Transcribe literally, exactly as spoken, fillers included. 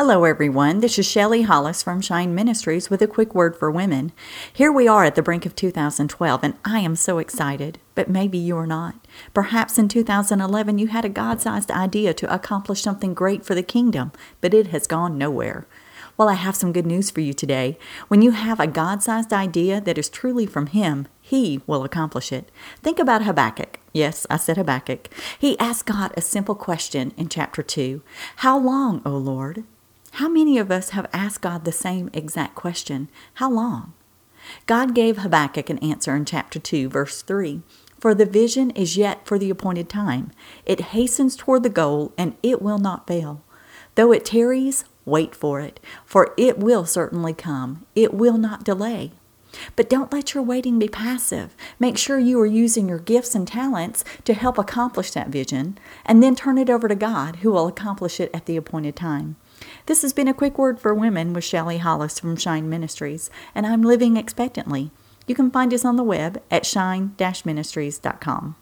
Hello everyone, this is Shelley Hollis from Shine Ministries with a quick word for women. Here we are at the brink of two thousand twelve, and I am so excited, but maybe you are not. Perhaps in two thousand eleven you had a God-sized idea to accomplish something great for the kingdom, but it has gone nowhere. Well, I have some good news for you today. When you have a God-sized idea that is truly from Him, He will accomplish it. Think about Habakkuk. Yes, I said Habakkuk. He asked God a simple question in chapter two. How long, O Lord? How many of us have asked God the same exact question? How long? God gave Habakkuk an answer in chapter two, verse three. For the vision is yet for the appointed time. It hastens toward the goal, and it will not fail. Though it tarries, wait for it, for it will certainly come. It will not delay. But don't let your waiting be passive. Make sure you are using your gifts and talents to help accomplish that vision, and then turn it over to God, who will accomplish it at the appointed time. This has been a quick word for women with Shelley Hollis from Shine Ministries, and I'm living expectantly. You can find us on the web at shine dash ministries dot com.